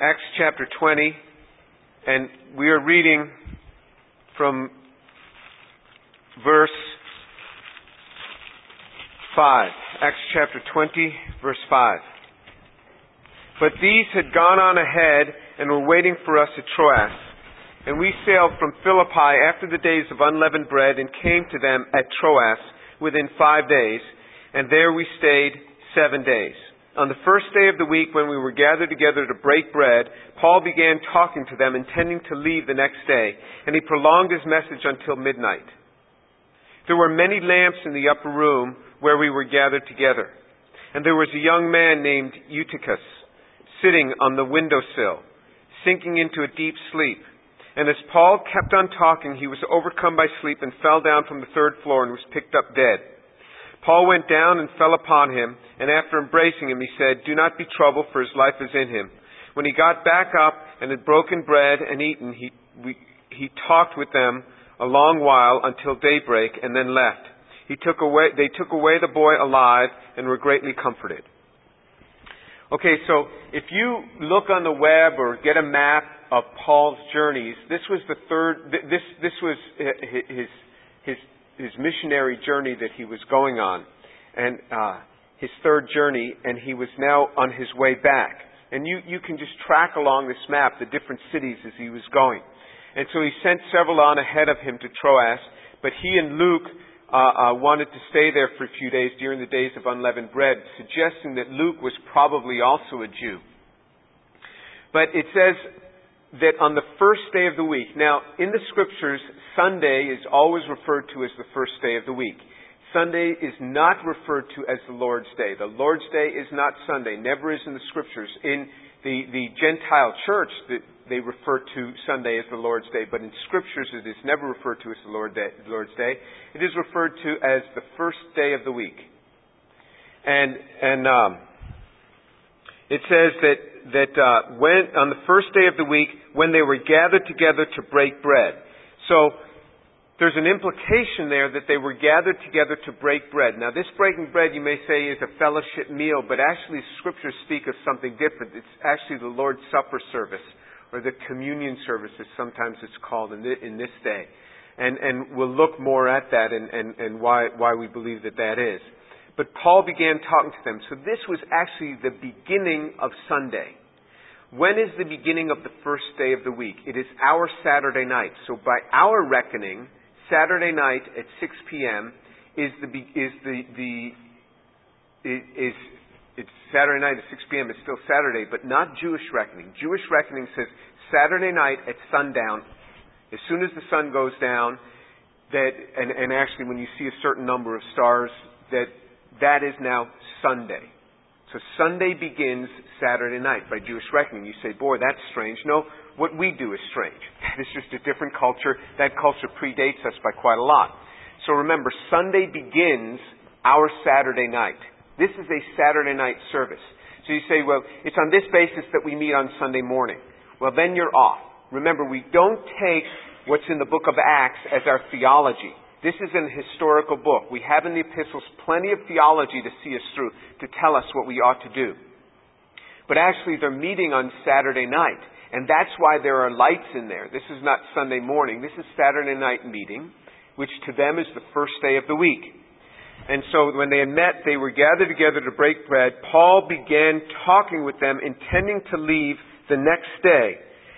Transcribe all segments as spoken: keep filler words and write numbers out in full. Acts chapter twenty, and we are reading from verse five. Acts chapter twenty, verse five. But these had gone on ahead and were waiting for us at Troas. And we sailed from Philippi after the days of unleavened bread and came to them at Troas within five days. And there we stayed seven days. On the first day of the week, when we were gathered together to break bread, Paul began talking to them, intending to leave the next day. And he prolonged his message until midnight. There were many lamps in the upper room where we were gathered together. And there was a young man named Eutychus, sitting on the windowsill, sinking into a deep sleep. And as Paul kept on talking, he was overcome by sleep and fell down from the third floor and was picked up dead. Paul went down and fell upon him, and after embracing him, he said, "Do not be troubled, for his life is in him." When he got back up and had broken bread and eaten, he, we, he talked with them a long while until daybreak and then left. He took away, they took away the boy alive and were greatly comforted. Okay, so if you look on the web or get a map of Paul's journeys, this was the third. This this was his his his missionary journey that he was going on, and uh, his third journey, and he was now on his way back. And you you can just track along this map the different cities as he was going, and so he sent several on ahead of him to Troas, but he and Luke Uh, uh, wanted to stay there for a few days during the days of unleavened bread, suggesting that Luke was probably also a Jew. But it says that on the first day of the week, now in the scriptures, Sunday is always referred to as the first day of the week. Sunday is not referred to as the Lord's Day. The Lord's Day is not Sunday, never is in the scriptures. In the, the Gentile church, they refer to Sunday as the Lord's Day, but in Scriptures it is never referred to as the Lord's Day. It is referred to as the first day of the week. And and um, it says that, that uh, when on the first day of the week, when they were gathered together to break bread. So there's an implication there that they were gathered together to break bread. Now this breaking bread, you may say, is a fellowship meal, but actually Scriptures speak of something different. It's actually the Lord's Supper service, or the communion service, as sometimes it's called in, the, in this day. And and we'll look more at that and, and, and why, why we believe that that is. But Paul began talking to them. So this was actually the beginning of Sunday. When is the beginning of the first day of the week? It is our Saturday night. So by our reckoning, Saturday night at six p.m. is the... is the, the is It's Saturday night at six p.m. It's still Saturday, but not Jewish reckoning. Jewish reckoning says Saturday night at sundown, as soon as the sun goes down, that and, and actually when you see a certain number of stars, that that is now Sunday. So Sunday begins Saturday night by Jewish reckoning. You say, boy, that's strange. No, what we do is strange. That is just a different culture. That culture predates us by quite a lot. So remember, Sunday begins our Saturday night. This is a Saturday night service. So you say, well, it's on this basis that we meet on Sunday morning. Well, then you're off. Remember, we don't take what's in the book of Acts as our theology. This is an historical book. We have in the epistles plenty of theology to see us through, to tell us what we ought to do. But actually, they're meeting on Saturday night. And that's why there are lights in there. This is not Sunday morning. This is Saturday night meeting, which to them is the first day of the week. And so when they had met, they were gathered together to break bread. Paul began talking with them, intending to leave the next day.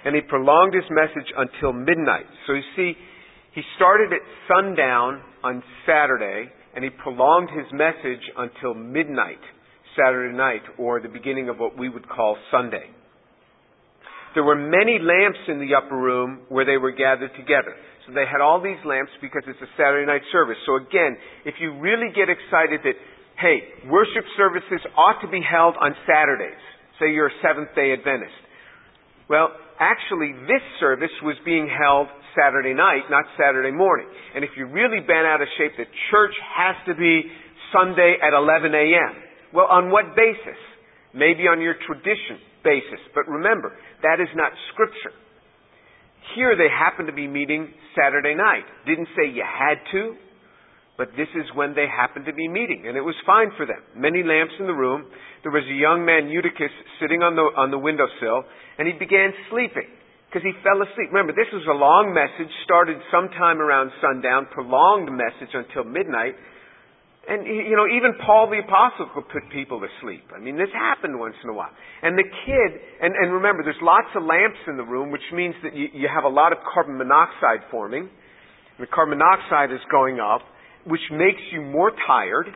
And he prolonged his message until midnight. So you see, he started at sundown on Saturday, and he prolonged his message until midnight, Saturday night, or the beginning of what we would call Sunday. There were many lamps in the upper room where they were gathered together. So they had all these lamps because it's a Saturday night service. So again, if you really get excited that, hey, worship services ought to be held on Saturdays. Say you're a Seventh-day Adventist. Well, actually, this service was being held Saturday night, not Saturday morning. And if you're really bent out of shape, the church has to be Sunday at eleven a.m. Well, on what basis? Maybe on your tradition basis. But remember, that is not Scripture. Here they happened to be meeting Saturday night. Didn't say you had to, But this is when they happened to be meeting, and it was fine for them. Many lamps in the room. There was a young man, Eutychus, sitting on the on the windowsill, and he began sleeping because he fell asleep. Remember, this was a long message, started sometime around sundown, prolonged message until midnight. And, you know, even Paul the Apostle could put people to sleep. I mean, this happened once in a while. And the kid, and, and remember, there's lots of lamps in the room, which means that you, you have a lot of carbon monoxide forming. The carbon monoxide is going up, which makes you more tired.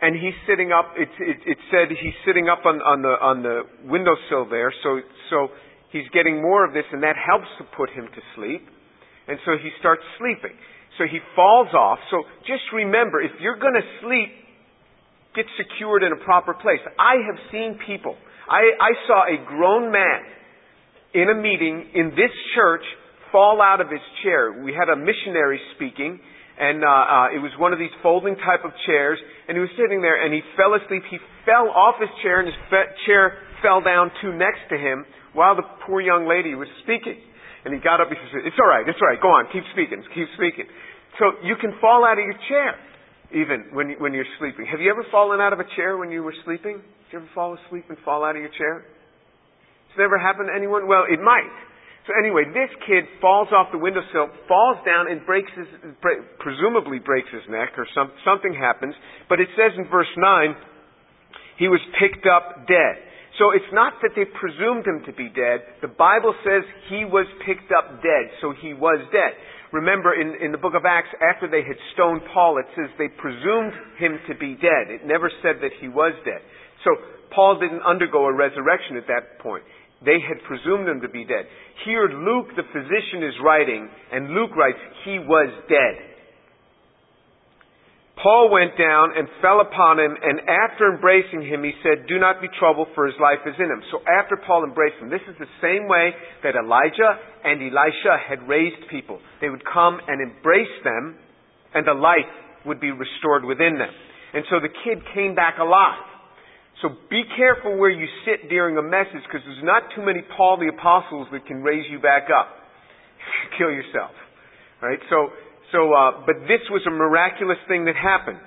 And he's sitting up, it, it, it said he's sitting up on, on the on the windowsill there, so so he's getting more of this, and that helps to put him to sleep. And so he starts sleeping. So he falls off. So just remember, if you're going to sleep, get secured in a proper place. I have seen people. I, I saw a grown man in a meeting in this church fall out of his chair. We had a missionary speaking, and uh, uh, it was one of these folding type of chairs, and he was sitting there, and he fell asleep. He fell off his chair, and his fe- chair fell down two next to him while the poor young lady was speaking. And he got up and he said, it's all right, it's all right, go on, keep speaking, keep speaking. So you can fall out of your chair, even when, when you're sleeping. Have you ever fallen out of a chair when you were sleeping? Did you ever fall asleep and fall out of your chair? It's never happened to anyone? Well, it might. So anyway, this kid falls off the windowsill, falls down and breaks his, break, presumably breaks his neck or some, something happens. But it says in verse nine, he was picked up dead. So it's not that they presumed him to be dead. The Bible says he was picked up dead, so he was dead. Remember, in, in the book of Acts, after they had stoned Paul, it says they presumed him to be dead. It never said that he was dead. So Paul didn't undergo a resurrection at that point. They had presumed him to be dead. Here Luke, the physician, is writing, and Luke writes, he was dead. Paul went down and fell upon him, and after embracing him, he said, do not be troubled, for his life is in him. So after Paul embraced him, this is the same way that Elijah and Elisha had raised people. They would come and embrace them, and the life would be restored within them. And so the kid came back alive. So be careful where you sit during a message, because there's not too many Paul the Apostles that can raise you back up. Kill yourself. All right? So... So, uh, but this was a miraculous thing that happened.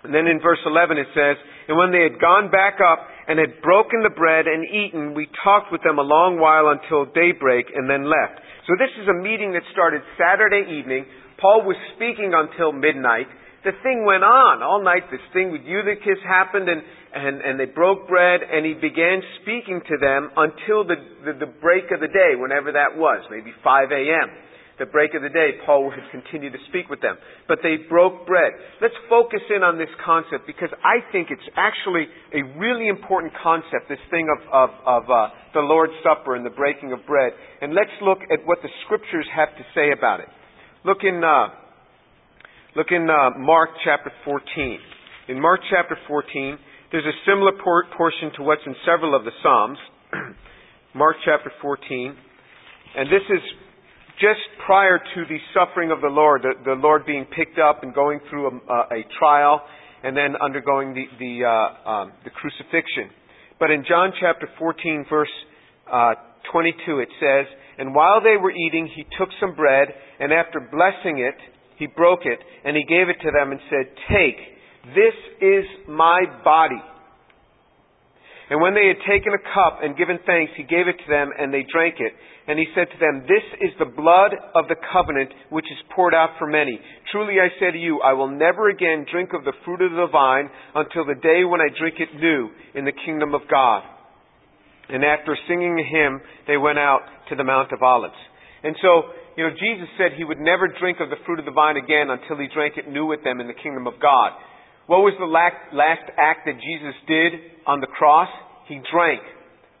And then in verse eleven it says, and when they had gone back up and had broken the bread and eaten, we talked with them a long while until daybreak and then left. So this is a meeting that started Saturday evening. Paul was speaking until midnight. The thing went on all night. This thing with Eutychus happened, and, and, and they broke bread, and he began speaking to them until the, the, the break of the day, whenever that was, maybe five a.m. The break of the day, Paul would continue to speak with them. But they broke bread. Let's focus in on this concept, because I think it's actually a really important concept, this thing of, of, of uh, the Lord's Supper and the breaking of bread. And let's look at what the Scriptures have to say about it. Look in, uh, look in uh, Mark chapter fourteen. In Mark chapter fourteen, there's a similar por- portion to what's in several of the Psalms. Mark chapter fourteen. And this is just prior to the suffering of the Lord, the, the Lord being picked up and going through a, uh, a trial and then undergoing the the, uh, um, the crucifixion. But in John chapter fourteen, verse uh, twenty-two, it says, and while they were eating, he took some bread, and after blessing it, he broke it, and he gave it to them and said, take, this is my body. And when they had taken a cup and given thanks, he gave it to them, and they drank it. And he said to them, this is the blood of the covenant, which is poured out for many. Truly I say to you, I will never again drink of the fruit of the vine until the day when I drink it new in the kingdom of God. And after singing a hymn, they went out to the Mount of Olives. And so, you know, Jesus said he would never drink of the fruit of the vine again until he drank it new with them in the kingdom of God. What was the last act that Jesus did on the cross? He drank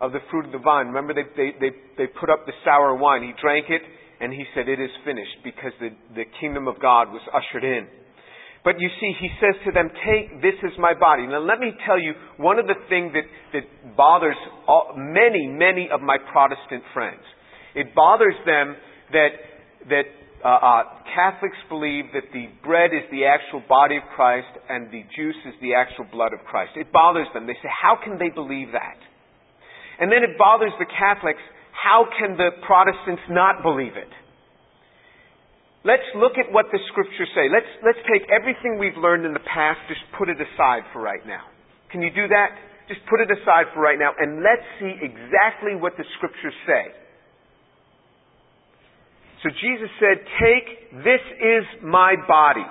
of the fruit of the vine. Remember, they, they, they, they put up the sour wine. He drank it, and he said, it is finished, because the, the kingdom of God was ushered in. But you see, he says to them, take, this is my body. Now, let me tell you, one of the things that, that bothers all, many, many of my Protestant friends, it bothers them that that... Uh, uh, Catholics believe that the bread is the actual body of Christ and the juice is the actual blood of Christ. It bothers them. They say, how can they believe that? And then it bothers the Catholics, how can the Protestants not believe it? Let's look at what the Scriptures say. Let's let's take everything we've learned in the past, just put it aside for right now. Can you do that? Just put it aside for right now, and let's see exactly what the Scriptures say. So Jesus said, take, this is my body.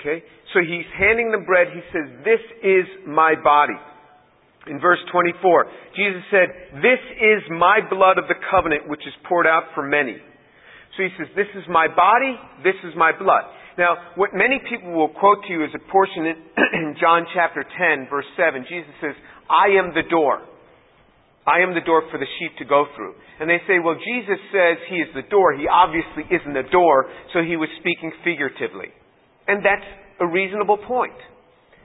Okay? So he's handing them bread. He says, this is my body. In verse twenty-four, Jesus said, this is my blood of the covenant, which is poured out for many. So he says, this is my body, this is my blood. Now, what many people will quote to you is a portion in, in John chapter ten, verse seven. Jesus says, I am the door. I am the door for the sheep to go through. And they say, well, Jesus says he is the door. He obviously isn't the door, so he was speaking figuratively. And that's a reasonable point.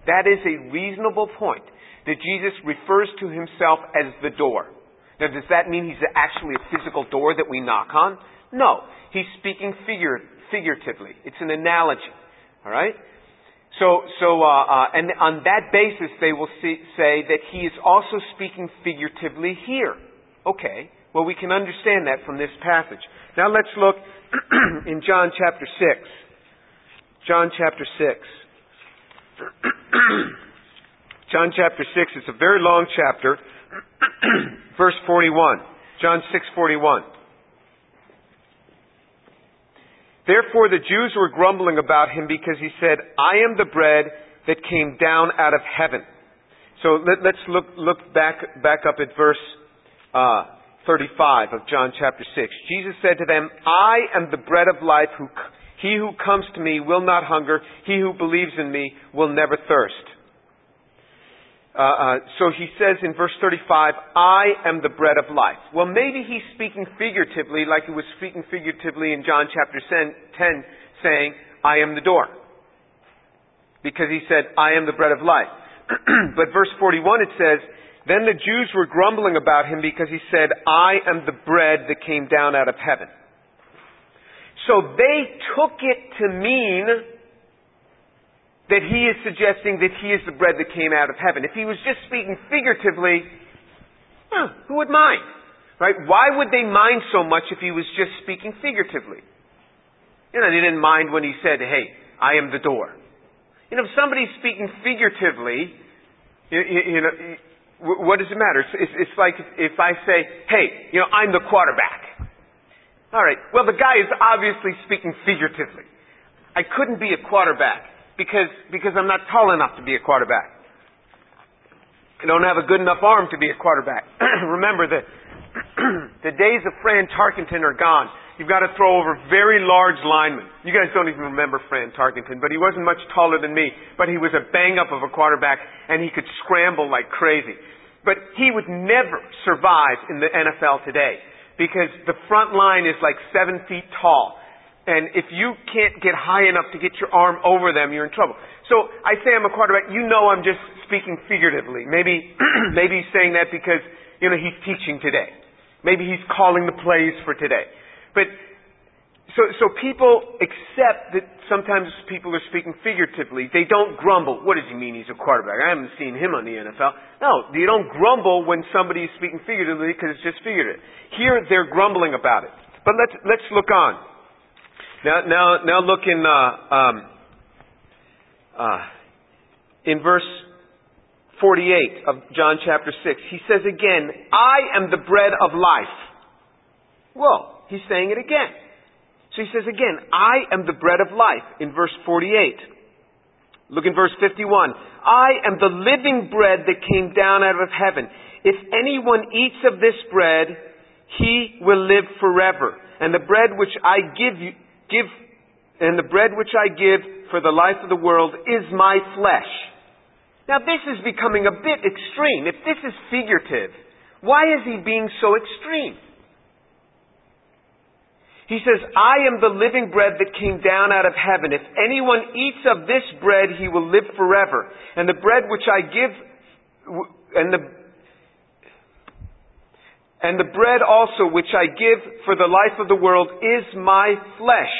That is a reasonable point, that Jesus refers to himself as the door. Now, does that mean he's actually a physical door that we knock on? No. He's speaking figure, figuratively. It's an analogy. All right? So, so, uh, uh, and on that basis, they will see, say that he is also speaking figuratively here. Okay. Well, we can understand that from this passage. Now let's look in John chapter six. John chapter six. John chapter six. It's a very long chapter. Verse forty-one. John six forty-one. Therefore, the Jews were grumbling about him because he said, I am the bread that came down out of heaven. So let, let's look, look back, back up at verse uh, thirty-five of John chapter six. Jesus said to them, I am the bread of life. Who, he who comes to me will not hunger. He who believes in me will never thirst. Uh, uh, so he says in verse thirty-five, I am the bread of life. Well, maybe he's speaking figuratively, like he was speaking figuratively in John chapter ten, saying, I am the door. Because he said, I am the bread of life. But verse forty-one, it says, then the Jews were grumbling about him because he said, I am the bread that came down out of heaven. So they took it to mean that he is suggesting that he is the bread that came out of heaven. If he was just speaking figuratively, huh, who would mind? Right? Why would they mind so much if he was just speaking figuratively? You know, they didn't mind when he said, hey, I am the door. You know, if somebody's speaking figuratively, you, you, you know, what does it matter? It's, it's, it's like if I say, hey, you know, I'm the quarterback. All right, well, the guy is obviously speaking figuratively. I couldn't be a quarterback. Because because I'm not tall enough to be a quarterback. I don't have a good enough arm to be a quarterback. Remember, the, the days of Fran Tarkenton are gone. You've got to throw over very large linemen. You guys don't even remember Fran Tarkenton, but he wasn't much taller than me. But he was a bang-up of a quarterback, and he could scramble like crazy. But he would never survive in the N F L today because the front line is like seven feet tall. And if you can't get high enough to get your arm over them, you're in trouble. So I say I'm a quarterback. You know I'm just speaking figuratively. Maybe maybe he's saying that because, you know, he's teaching today. Maybe he's calling the plays for today. But so so people accept that sometimes people are speaking figuratively. They don't grumble. What does he mean he's a quarterback? I haven't seen him on the N F L. No, you don't grumble when somebody is speaking figuratively because it's just figurative. Here they're grumbling about it. But let's let's look on. Now, now, now look in, uh, um, uh, in verse forty-eight of John chapter six. He says again, I am the bread of life. Well, he's saying it again. So he says again, I am the bread of life in verse forty-eight. Look in verse fifty-one. I am the living bread that came down out of heaven. If anyone eats of this bread, he will live forever. And the bread which I give you, Give, and the bread which I give for the life of the world is my flesh. Now this is becoming a bit extreme. If this is figurative, why is he being so extreme? He says, I am the living bread that came down out of heaven. If anyone eats of this bread, he will live forever. And the bread which I give, and the And the bread also which I give for the life of the world is my flesh.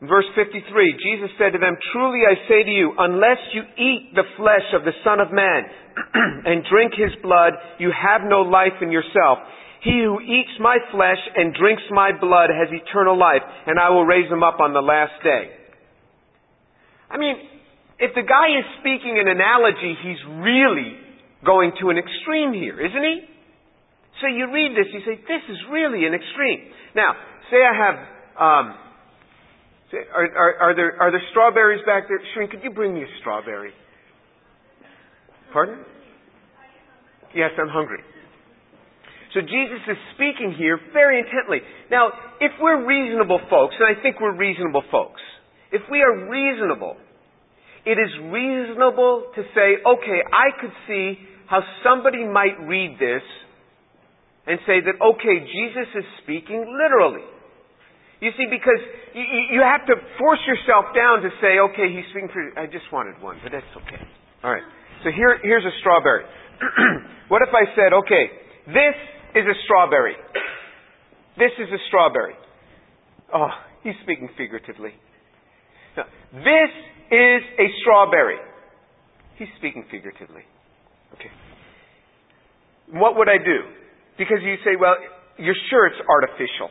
In verse fifty-three, Jesus said to them, truly I say to you, unless you eat the flesh of the Son of Man and drink his blood, you have no life in yourself. He who eats my flesh and drinks my blood has eternal life, and I will raise him up on the last day. I mean, if the guy is speaking an analogy, he's really going to an extreme here, isn't he? So you read this, you say, this is really an extreme. Now, say I have... Um, say, are, are, are, there, are there strawberries back there? Shereen, could you bring me a strawberry? Pardon? Yes, I'm hungry. So Jesus is speaking here very intently. Now, if we're reasonable folks, and I think we're reasonable folks, if we are reasonable, it is reasonable to say, okay, I could see how somebody might read this and say that, okay, Jesus is speaking literally. You see, because you, you have to force yourself down to say, okay, he's speaking for... I just wanted one, but that's okay. All right. So here, here's a strawberry. What if I said, okay, this is a strawberry. This is a strawberry. Oh, he's speaking figuratively. No, this is a strawberry. He's speaking figuratively. Okay. What would I do? Because you say, well, you're sure it's artificial.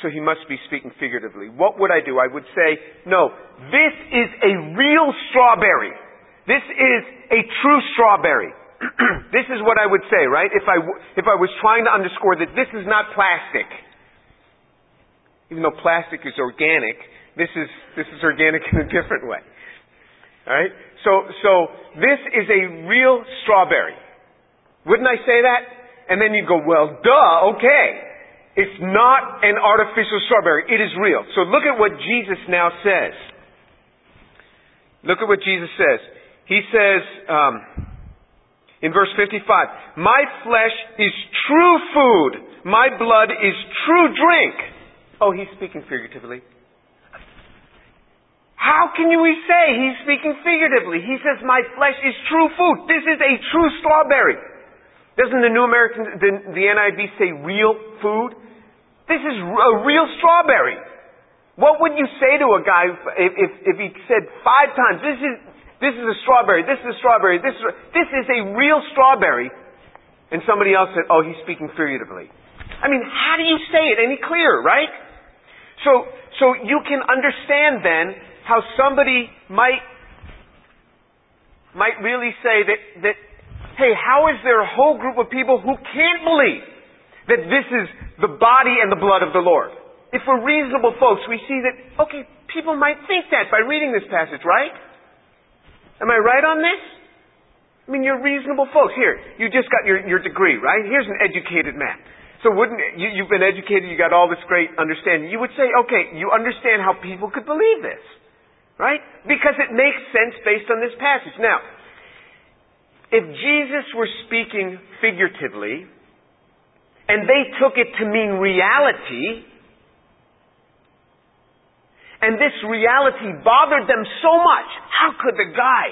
So he must be speaking figuratively. What would I do? I would say, no, this is a real strawberry. This is a true strawberry. This is what I would say, right? If I, w- if I was trying to underscore that this is not plastic. Even though plastic is organic, this is, this is organic in a different way. All right? So, so this is a real strawberry. Wouldn't I say that? And then you go, well, duh, okay. It's not an artificial strawberry. It is real. So look at what Jesus now says. Look at what Jesus says. He says... Um, In verse fifty-five, my flesh is true food. My blood is true drink. Oh, he's speaking figuratively. How can we say he's speaking figuratively? He says my flesh is true food. This is a true strawberry. Doesn't the New American, the, the N I V say real food? This is a real strawberry. What would you say to a guy if, if, if he said five times, this is... This is a strawberry. This is a strawberry. This is a, this is a real strawberry. And somebody else said, oh, he's speaking figuratively. I mean, how do you say it any clearer, right? So, so you can understand then how somebody might, might really say that, that, hey, how is there a whole group of people who can't believe that this is the body and the blood of the Lord? If we're reasonable folks, we see that, okay, people might think that by reading this passage, right? Am I right on this? I mean, you're reasonable folks. Here, you just got your, your degree, right? Here's an educated man. So wouldn't you, you've been educated, you got all this great understanding. You would say, okay, you understand how people could believe this, right? Because it makes sense based on this passage. Now, if Jesus were speaking figuratively, and they took it to mean reality, and this reality bothered them so much. How could the guy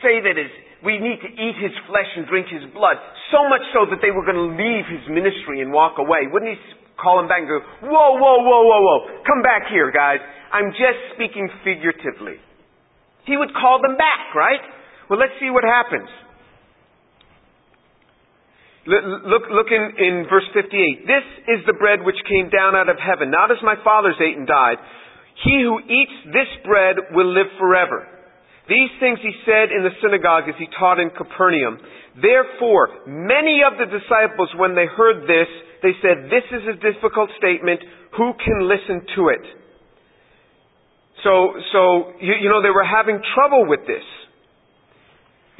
say that his, we need to eat his flesh and drink his blood? So much so that they were going to leave his ministry and walk away. Wouldn't he call them back and go, whoa, whoa, whoa, whoa, whoa. Come back here, guys. I'm just speaking figuratively. He would call them back, right? Well, let's see what happens. Look, look in, in verse fifty-eight. This is the bread which came down out of heaven, not as my fathers ate and died. He who eats this bread will live forever. These things he said in the synagogue as he taught in Capernaum. Therefore, many of the disciples, when they heard this, they said, this is a difficult statement. Who can listen to it? So, so you, you know, they were having trouble with this.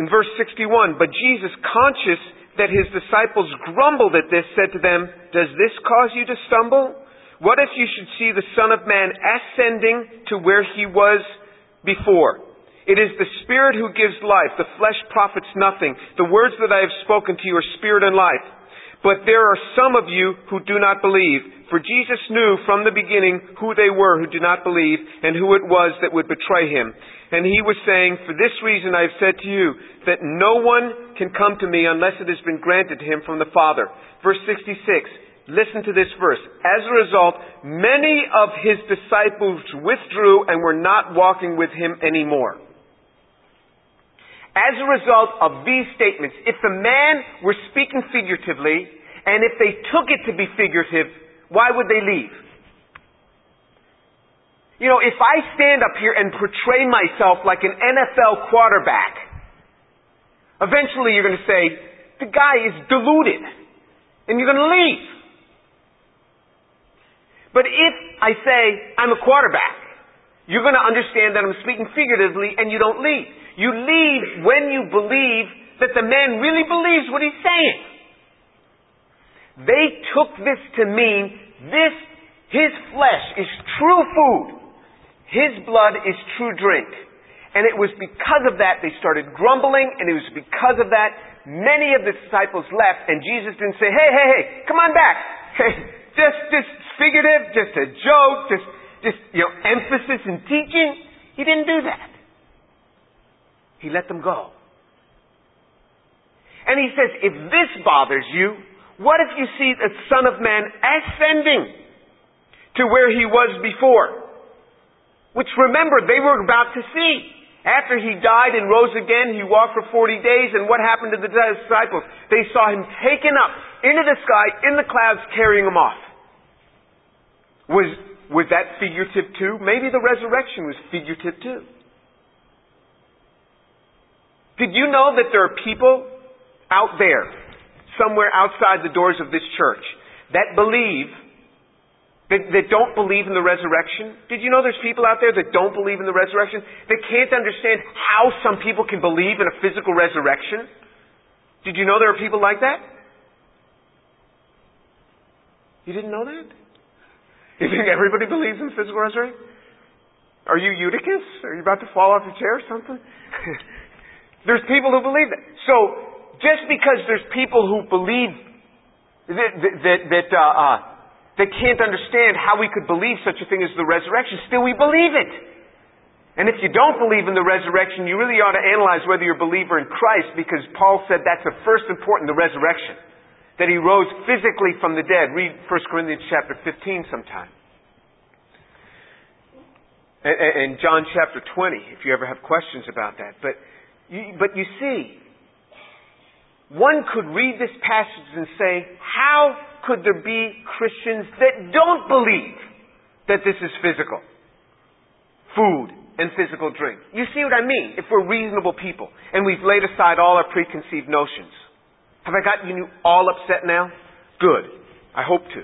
In verse sixty-one, but Jesus, conscious that his disciples grumbled at this, said to them, does this cause you to stumble? What if you should see the Son of Man ascending to where he was before? It is the Spirit who gives life. The flesh profits nothing. The words that I have spoken to you are Spirit and life. But there are some of you who do not believe. For Jesus knew from the beginning who they were who did not believe and who it was that would betray him. And he was saying, for this reason I have said to you, that no one can come to me unless it has been granted to him from the Father. Verse sixty-six. Listen to this verse. As a result, many of his disciples withdrew and were not walking with him anymore. As a result of these statements, if the man were speaking figuratively And if they took it to be figurative, why would they leave? You know, if I stand up here and portray myself like an N F L quarterback, eventually you're going to say, the guy is deluded, and you're going to leave. But if I say, I'm a quarterback, you're going to understand that I'm speaking figuratively, and you don't leave. You leave when you believe that the man really believes what he's saying. They took this to mean this, his flesh is true food. His blood is true drink. And it was because of that they started grumbling, and it was because of that many of the disciples left, and Jesus didn't say, hey, hey, hey, come on back. Hey, just, just figurative, just a joke, just, just, you know, emphasis in teaching. He didn't do that. He let them go. And he says, if this bothers you, what if you see the Son of Man ascending to where he was before? Which, remember, they were about to see. After he died and rose again, he walked for forty days, and what happened to the disciples? They saw him taken up into the sky, in the clouds, carrying him off. Was, was that figurative too? Maybe the resurrection was figurative too. Did you know that there are people out there, somewhere outside the doors of this church, that believe That, that don't believe in the resurrection? Did you know there's people out there that don't believe in the resurrection? They can't understand how some people can believe in a physical resurrection? Did you know there are people like that? You didn't know that? You think everybody believes in physical resurrection? Are you Eutychus? Are you about to fall off your chair or something? There's people who believe that. So, just because there's people who believe that, that, that, that uh, uh, they can't understand how we could believe such a thing as the resurrection, still we believe it. And if you don't believe in the resurrection, you really ought to analyze whether you're a believer in Christ, because Paul said that's the first important, the resurrection. That he rose physically from the dead. Read First Corinthians chapter fifteen sometime. And, and John chapter twenty, if you ever have questions about that. But you, but you see, one could read this passage and say, how could there be Christians that don't believe that this is physical food and physical drink? You see what I mean? If we're reasonable people and we've laid aside all our preconceived notions. Have I gotten you all upset now? Good. I hope to.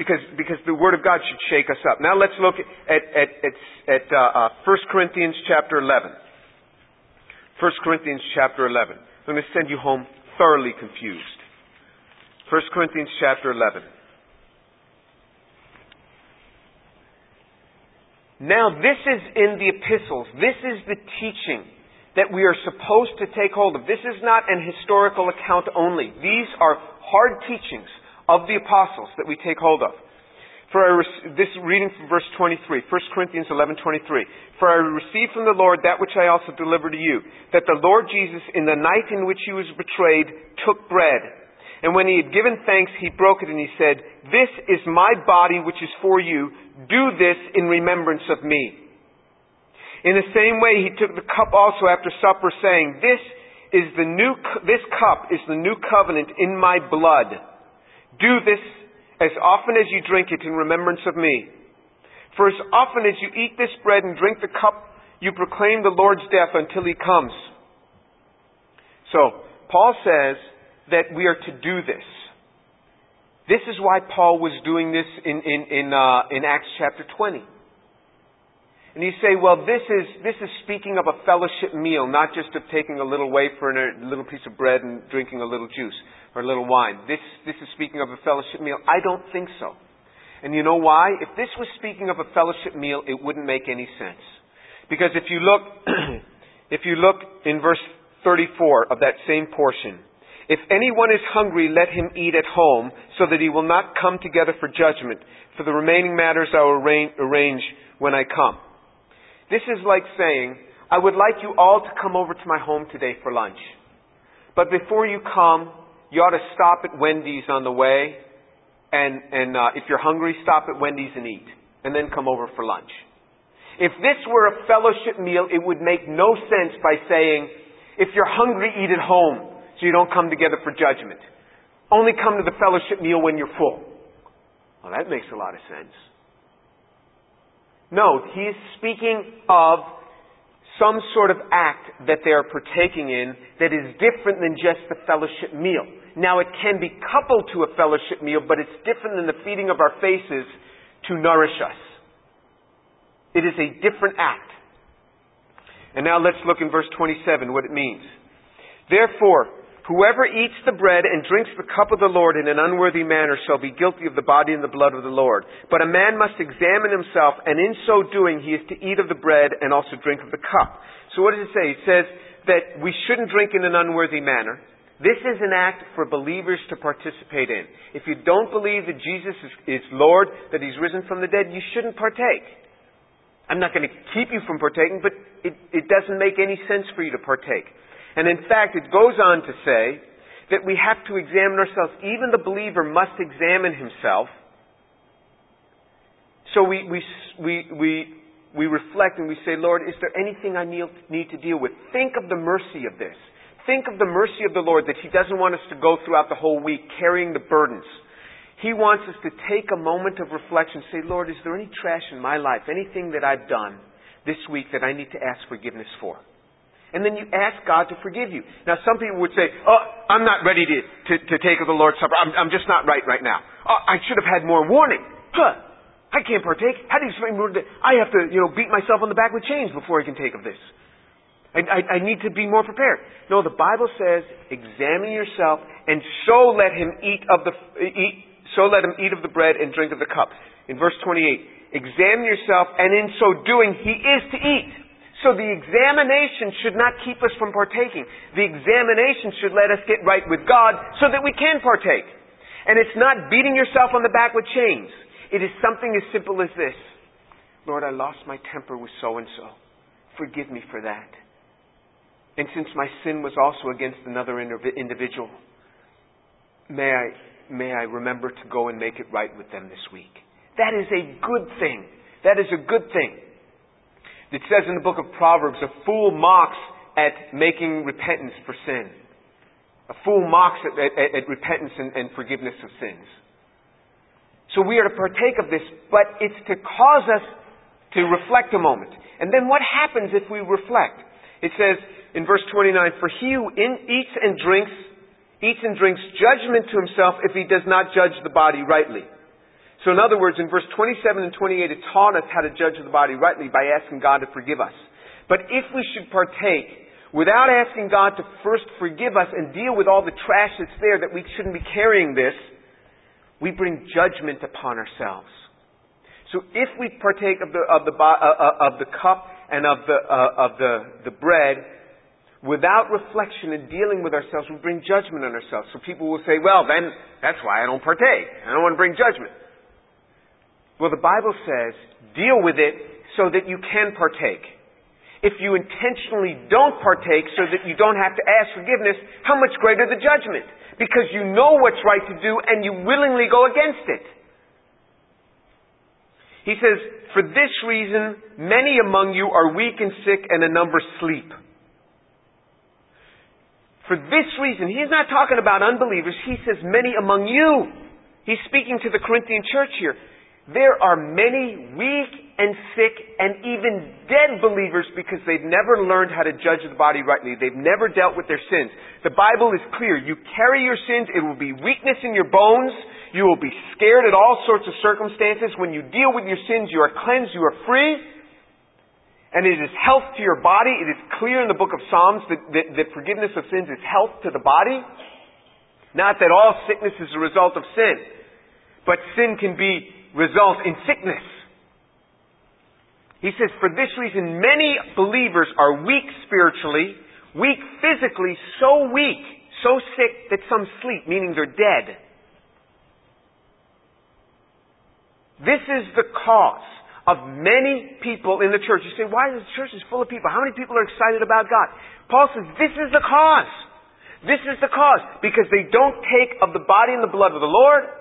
Because because the Word of God should shake us up. Now let's look at, at, at, at uh, uh, First Corinthians chapter eleven. First Corinthians chapter eleven. I'm going to send you home thoroughly confused. First Corinthians chapter eleven. Now this is in the epistles. This is the teaching that we are supposed to take hold of. This is not an historical account only. These are hard teachings of the apostles that we take hold of. For I re- this reading from verse twenty-three, First Corinthians eleven twenty-three. For I received from the Lord that which I also delivered to you, that the Lord Jesus, in the night in which he was betrayed, took bread. And when he had given thanks, he broke it and he said, "This is my body which is for you. Do this in remembrance of me." In the same way, he took the cup also after supper, saying, "This is the new, this cup is the new covenant in my blood. Do this as often as you drink it in remembrance of me. For as often as you eat this bread and drink the cup, you proclaim the Lord's death until he comes." So, Paul says that we are to do this. This is why Paul was doing this in in in, uh, in Acts chapter twenty. And you say, well, this is this is speaking of a fellowship meal, not just of taking a little wafer and a little piece of bread and drinking a little juice or a little wine. This this is speaking of a fellowship meal. I don't think so. And you know why? If this was speaking of a fellowship meal, it wouldn't make any sense, because if you look, if you look in verse thirty-four of that same portion. If anyone is hungry, let him eat at home, so that he will not come together for judgment. For the remaining matters I will arrange when I come. This is like saying, I would like you all to come over to my home today for lunch. But before you come, you ought to stop at Wendy's on the way. And, and uh, if you're hungry, stop at Wendy's and eat. And then come over for lunch. If this were a fellowship meal, it would make no sense by saying, if you're hungry, eat at home, so you don't come together for judgment. Only come to the fellowship meal when you're full. Well, that makes a lot of sense. No, he's speaking of some sort of act that they are partaking in that is different than just the fellowship meal. Now, it can be coupled to a fellowship meal, but it's different than the feeding of our faces to nourish us. It is a different act. And now let's look in verse twenty-seven, what it means. Therefore, whoever eats the bread and drinks the cup of the Lord in an unworthy manner shall be guilty of the body and the blood of the Lord. But a man must examine himself, and in so doing he is to eat of the bread and also drink of the cup. So what does it say? It says that we shouldn't drink in an unworthy manner. This is an act for believers to participate in. If you don't believe that Jesus is, is Lord, that He's risen from the dead, you shouldn't partake. I'm not going to keep you from partaking, but it, it doesn't make any sense for you to partake. And in fact, it goes on to say that we have to examine ourselves. Even the believer must examine himself. So we we we we, we reflect and we say, Lord, is there anything I need to deal with? Think of the mercy of this. Think of the mercy of the Lord that He doesn't want us to go throughout the whole week carrying the burdens. He wants us to take a moment of reflection and say, Lord, is there any trash in my life, anything that I've done this week that I need to ask forgiveness for? And then you ask God to forgive you. Now, some people would say, oh, I'm not ready to, to, to take of the Lord's Supper. I'm, I'm just not right right now. Oh, I should have had more warning. Huh. I can't partake. How do you explain? I have to, you know, beat myself on the back with chains before I can take of this. I, I, I need to be more prepared. No, the Bible says, examine yourself, and so let him eat of the eat, so let him eat of the bread and drink of the cup. In verse twenty-eight, examine yourself, and in so doing, he is to eat. So the examination should not keep us from partaking. The examination should let us get right with God so that we can partake. And it's not beating yourself on the back with chains. It is something as simple as this. Lord, I lost my temper with so-and-so. Forgive me for that. And since my sin was also against another individual, may I, may I remember to go and make it right with them this week. That is a good thing. That is a good thing. It says in the book of Proverbs, a fool mocks at making repentance for sin. A fool mocks at, at, at repentance and, and forgiveness of sins. So we are to partake of this, but it's to cause us to reflect a moment. And then what happens if we reflect? It says in verse twenty-nine, for he who in, eats and drinks, eats and drinks judgment to himself if he does not judge the body rightly. So in other words, in verse twenty-seven and twenty-eight, it taught us how to judge the body rightly by asking God to forgive us. But if we should partake without asking God to first forgive us and deal with all the trash that's there that we shouldn't be carrying this, we bring judgment upon ourselves. So if we partake of the of the uh, of the cup and of the uh, of the, the bread without reflection and dealing with ourselves, we bring judgment on ourselves. So people will say, "Well, then that's why I don't partake. I don't want to bring judgment." Well, the Bible says, deal with it so that you can partake. If you intentionally don't partake so that you don't have to ask forgiveness, how much greater the judgment? Because you know what's right to do and you willingly go against it. He says, for this reason, many among you are weak and sick and a number sleep. For this reason, he's not talking about unbelievers. He says, many among you. He's speaking to the Corinthian church here. There are many weak and sick and even dead believers because they've never learned how to judge the body rightly. They've never dealt with their sins. The Bible is clear. You carry your sins, it will be weakness in your bones. You will be scared at all sorts of circumstances. When you deal with your sins, you are cleansed, you are free. And it is health to your body. It is clear in the book of Psalms that, that, that forgiveness of sins is health to the body. Not that all sickness is a result of sin. But sin can be result in sickness. He says, for this reason, many believers are weak spiritually, weak physically, so weak, so sick that some sleep, meaning they're dead. This is the cause of many people in the church. You say, why is the church full of people? How many people are excited about God? Paul says, this is the cause. This is the cause. Because they don't take of the body and the blood of the Lord.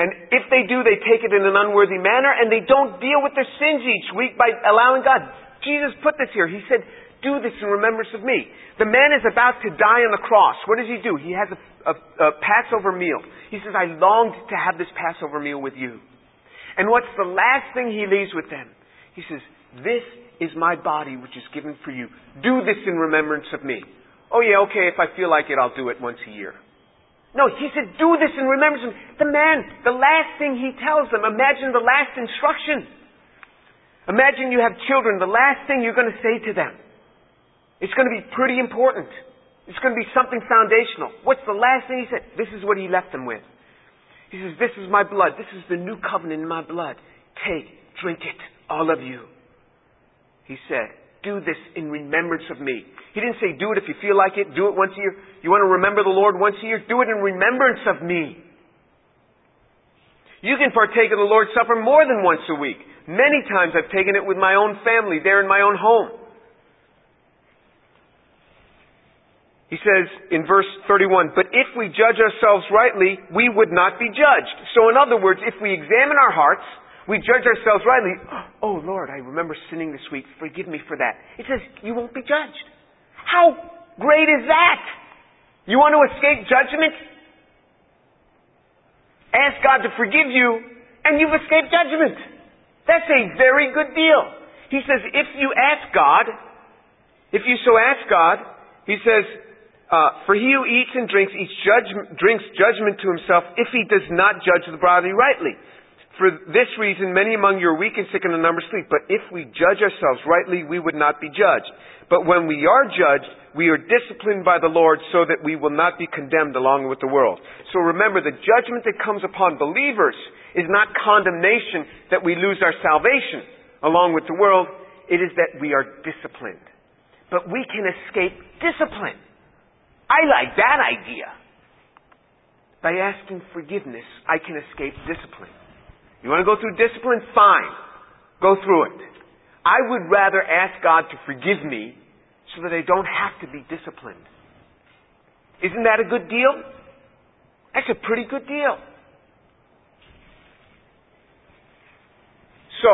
And if they do, they take it in an unworthy manner, and they don't deal with their sins each week by allowing God. Jesus put this here. He said, do this in remembrance of me. The man is about to die on the cross. What does he do? He has a, a, a Passover meal. He says, I longed to have this Passover meal with you. And what's the last thing he leaves with them? He says, this is my body which is given for you. Do this in remembrance of me. Oh yeah, okay, if I feel like it, I'll do it once a year. No, he said, do this in remembrance of me. The man, the last thing he tells them, imagine the last instruction. Imagine you have children, the last thing you're going to say to them. It's going to be pretty important. It's going to be something foundational. What's the last thing he said? This is what he left them with. He says, this is my blood. This is the new covenant in my blood. Take, drink it, all of you. He said, do this in remembrance of me. He didn't say, do it if you feel like it. Do it once a year. You want to remember the Lord once a year? Do it in remembrance of me. You can partake of the Lord's Supper more than once a week. Many times I've taken it with my own family there in my own home. He says in verse thirty-one, but if we judge ourselves rightly, we would not be judged. So in other words, if we examine our hearts, we judge ourselves rightly. Oh, Lord, I remember sinning this week. Forgive me for that. It says you won't be judged. How great is that? You want to escape judgment? Ask God to forgive you, and you've escaped judgment. That's a very good deal. He says if you ask God, if you so ask God, he says... Uh, for he who eats and drinks, each judge, drinks judgment to himself if he does not judge the body rightly. For this reason, many among you are weak and sick and in number sleep. But if we judge ourselves rightly, we would not be judged. But when we are judged, we are disciplined by the Lord so that we will not be condemned along with the world. So remember, the judgment that comes upon believers is not condemnation that we lose our salvation along with the world. It is that we are disciplined. But we can escape discipline. I like that idea. By asking forgiveness, I can escape discipline. You want to go through discipline? Fine. Go through it. I would rather ask God to forgive me so that I don't have to be disciplined. Isn't that a good deal? That's a pretty good deal. So,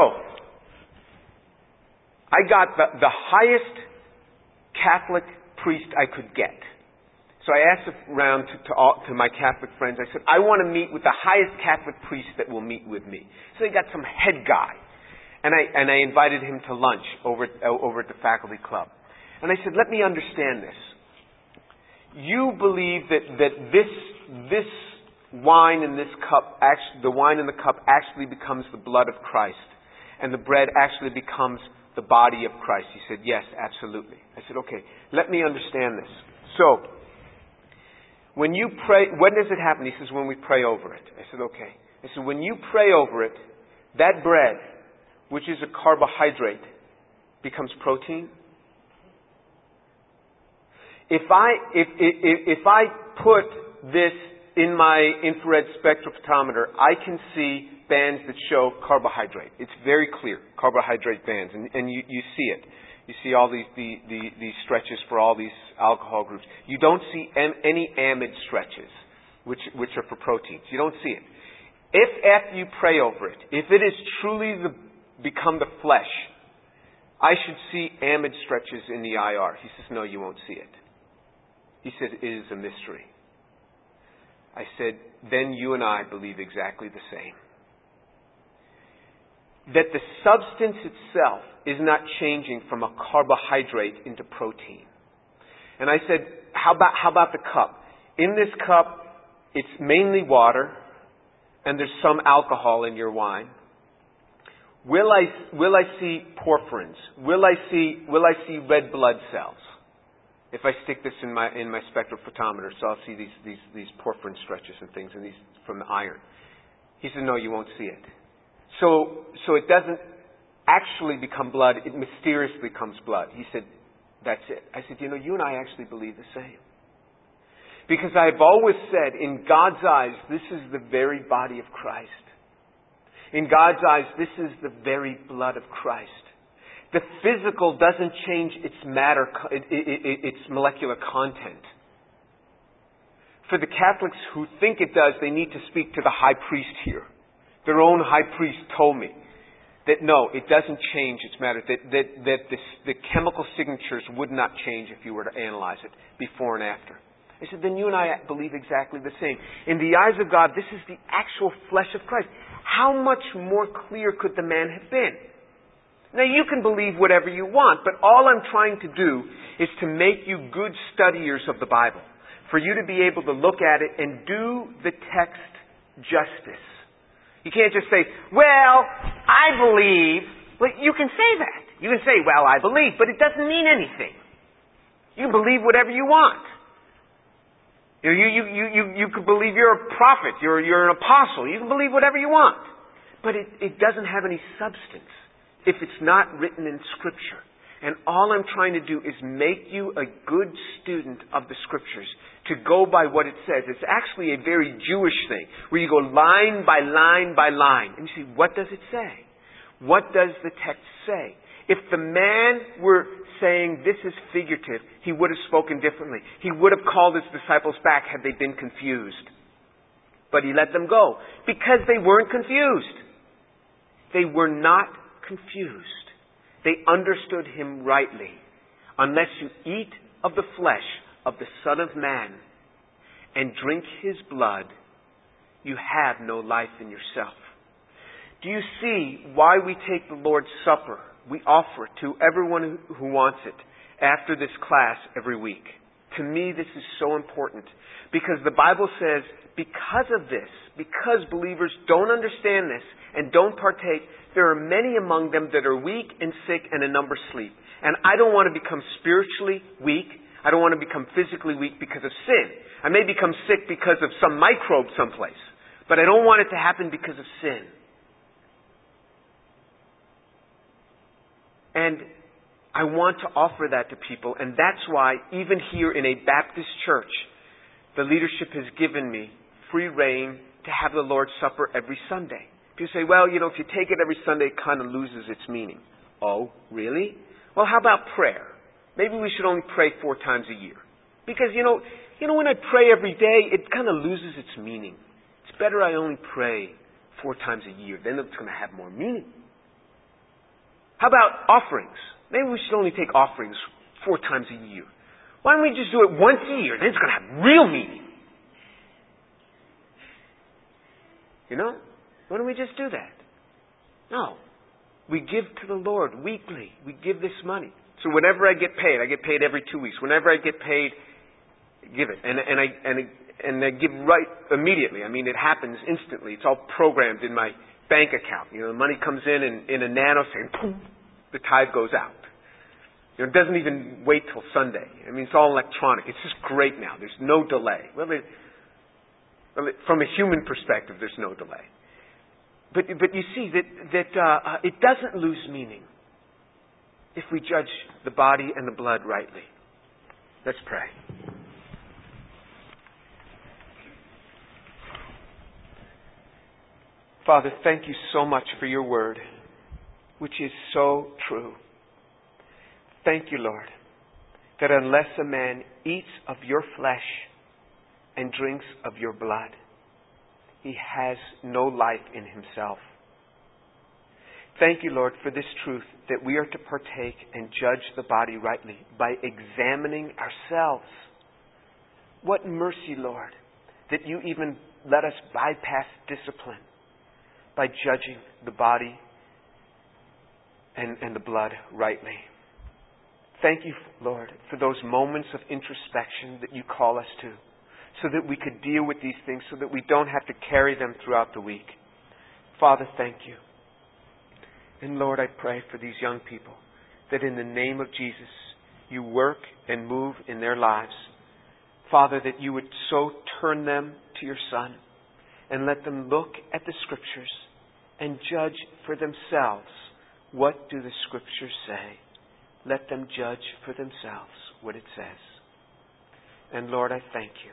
I got the, the highest Catholic priest I could get. So I asked around to, to, all, to my Catholic friends. I said, I want to meet with the highest Catholic priest that will meet with me. So they got some head guy. And I, and I invited him to lunch over, over at the faculty club. And I said, let me understand this. You believe that, that this, this wine in this cup, actually, the wine in the cup actually becomes the blood of Christ. And the bread actually becomes the body of Christ. He said, yes, absolutely. I said, okay, let me understand this. So... When you pray, when does it happen? He says, when we pray over it. I said, okay. I said, when you pray over it, that bread, which is a carbohydrate, becomes protein. If I, if, if, if I put this in my infrared spectrophotometer, I can see bands that show carbohydrate. It's very clear, carbohydrate bands, and, and you, you see it. You see all these the, the, these stretches for all these alcohol groups. You don't see am, any amide stretches, which which are for proteins. You don't see it. If after you pray over it, if it is truly the, become the flesh, I should see amide stretches in the I R. He says, no, you won't see it. He said, it is a mystery. I said, then you and I believe exactly the same. That the substance itself is not changing from a carbohydrate into protein. And I said, how about, how about the cup? In this cup, it's mainly water, and there's some alcohol in your wine. Will I, will I see porphyrins? Will I see, will I see red blood cells? If I stick this in my, in my spectrophotometer, so I'll see these, these, these porphyrin stretches and things, and these from the iron. He said, no, you won't see it. So, so it doesn't actually become blood. It mysteriously becomes blood. He said, that's it. I said, you know, you and I actually believe the same. Because I've always said, in God's eyes, this is the very body of Christ. In God's eyes, this is the very blood of Christ. The physical doesn't change its matter, its molecular content. For the Catholics who think it does, they need to speak to the high priest here. Their own high priest told me. that no, it doesn't change its matter, that that, that the, the chemical signatures would not change if you were to analyze it before and after. I said, then you and I believe exactly the same. In the eyes of God, this is the actual flesh of Christ. How much more clear could the man have been? Now, you can believe whatever you want, but all I'm trying to do is to make you good studiers of the Bible, for you to be able to look at it and do the text justice. You can't just say, well, I believe. Well, you can say that. You can say, well, I believe, but it doesn't mean anything. You can believe whatever you want. You, you, you, you, you could believe you're a prophet, you're, you're an apostle. You can believe whatever you want. But it, it doesn't have any substance if it's not written in Scripture. And all I'm trying to do is make you a good student of the Scriptures, to go by what it says. It's actually a very Jewish thing, where you go line by line by line. And you see, what does it say? What does the text say? If the man were saying this is figurative, he would have spoken differently. He would have called his disciples back had they been confused. But he let them go, because they weren't confused. They were not confused. They understood him rightly. Unless you eat of the flesh of the Son of Man and drink his blood, you have no life in yourself. Do you see why we take the Lord's Supper? We offer it to everyone who wants it after this class every week. To me, this is so important, because the Bible says, because of this, because believers don't understand this and don't partake, there are many among them that are weak and sick, and a number sleep. And I don't want to become spiritually weak. I don't want to become physically weak because of sin. I may become sick because of some microbe someplace, but I don't want it to happen because of sin. And I want to offer that to people, and that's why even here in a Baptist church, the leadership has given me free reign to have the Lord's Supper every Sunday. People say, well, you know, if you take it every Sunday, it kind of loses its meaning. Oh, really? Well, how about prayer? Maybe we should only pray four times a year. Because, you know, you know, when I pray every day, it kind of loses its meaning. It's better I only pray four times a year. Then it's going to have more meaning. How about offerings? Maybe we should only take offerings four times a year. Why don't we just do it once a year? Then it's going to have real meaning. You know? Why don't we just do that? No. We give to the Lord weekly. We give this money. So whenever I get paid, I get paid every two weeks. Whenever I get paid, give it. And, and, I, and, I, and I give right immediately. I mean, it happens instantly. It's all programmed in my bank account. You know, the money comes in and in a nanosecond, boom, the tithe goes out. You know, it doesn't even wait till Sunday. I mean, it's all electronic. It's just great now. There's no delay. Well, it, well it, from a human perspective, there's no delay. But but you see that that uh, it doesn't lose meaning if we judge the body and the blood rightly. Let's pray. Father, thank you so much for your word, which is so true. Thank you, Lord, that unless a man eats of your flesh and drinks of your blood, he has no life in himself. Thank you, Lord, for this truth that we are to partake and judge the body rightly by examining ourselves. What mercy, Lord, that you even let us bypass discipline by judging the body and, and the blood rightly. Thank you, Lord, for those moments of introspection that you call us to, so that we could deal with these things, so that we don't have to carry them throughout the week. Father, thank you. And Lord, I pray for these young people, that in the name of Jesus, you work and move in their lives. Father, that you would so turn them to your Son, and let them look at the Scriptures and judge for themselves. What do the Scriptures say? Let them judge for themselves what it says. And Lord, I thank you.